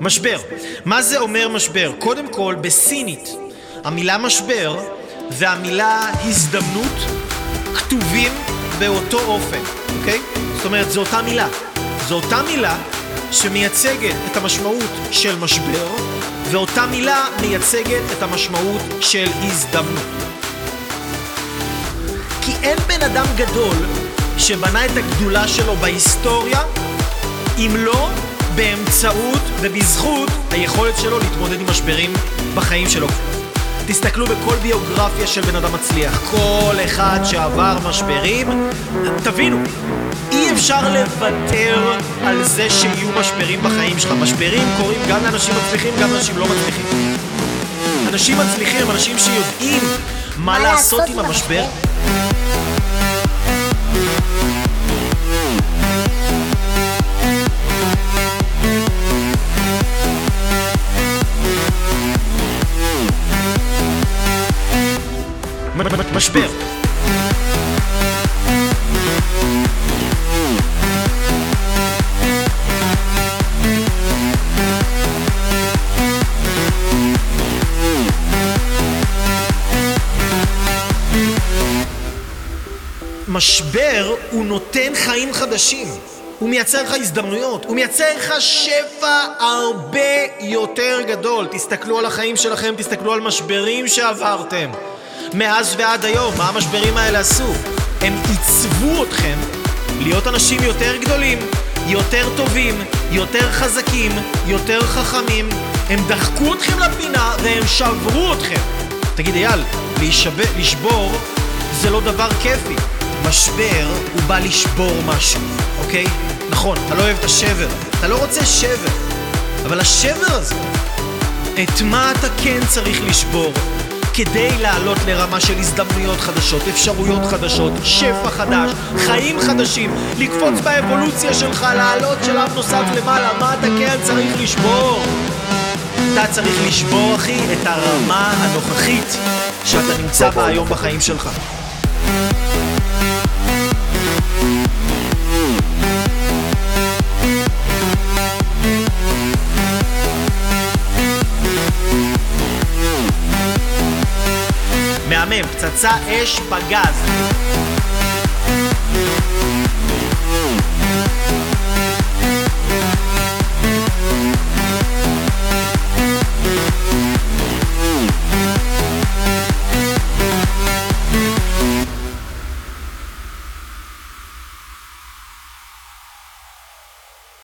משבר. מה זה אומר משבר? קודם כל, בסינית, המילה משבר והמילה הזדמנות כתובים באותו אופן, אוקיי? זאת אומרת, זו אותה מילה. זו אותה מילה שמייצגת את המשמעות של משבר, ואותה מילה מייצגת את המשמעות של הזדמנות. כי אין בן אדם גדול שבנה את הגדולה שלו בהיסטוריה, אם לא באמצעות ובזכות היכולת שלו להתמודד עם משברים בחיים שלו. תסתכלו בכל ביוגרפיה של בן אדם מצליח, כל אחד שעבר משברים, תבינו, אי אפשר לוותר על זה שיהיו משברים בחיים שלך. משברים קורים גם לאנשים מצליחים, גם לאנשים לא מצליחים. אנשים מצליחים הם אנשים שיודעים מה לעשות עם המשבר. משבר. משבר הוא נותן חיים חדשים, הוא מייצר לך הזדמנויות, הוא מייצר לך שפע הרבה יותר גדול. תסתכלו על החיים שלכם, תסתכלו על משברים שעברתם מאז ועד היום. מה המשברים האלה עשו? הם עיצבו אתכם להיות אנשים יותר גדולים, יותר טובים, יותר חזקים, יותר חכמים. הם דחקו אתכם לפינה והם שברו אתכם. תגיד, אייל, לשבור זה לא דבר כיפי. משבר הוא בא לשבור משהו, אוקיי? נכון, אתה לא אוהב את השבר, אתה לא רוצה שבר, אבל השבר הזה, את מה אתה כן צריך לשבור כדי לעלות לרמה של הזדמנויות חדשות, אפשרויות חדשות, שפע חדש, חיים חדשים, לקפוץ באבולוציה שלך, לעלות שלב נוסף למעלה. מה אתה כן צריך לשבור? אתה צריך לשבור, אחי, את הרמה הנוכחית שאתה נמצא בה היום בחיים שלך. מהמם, פצצה אש בגז.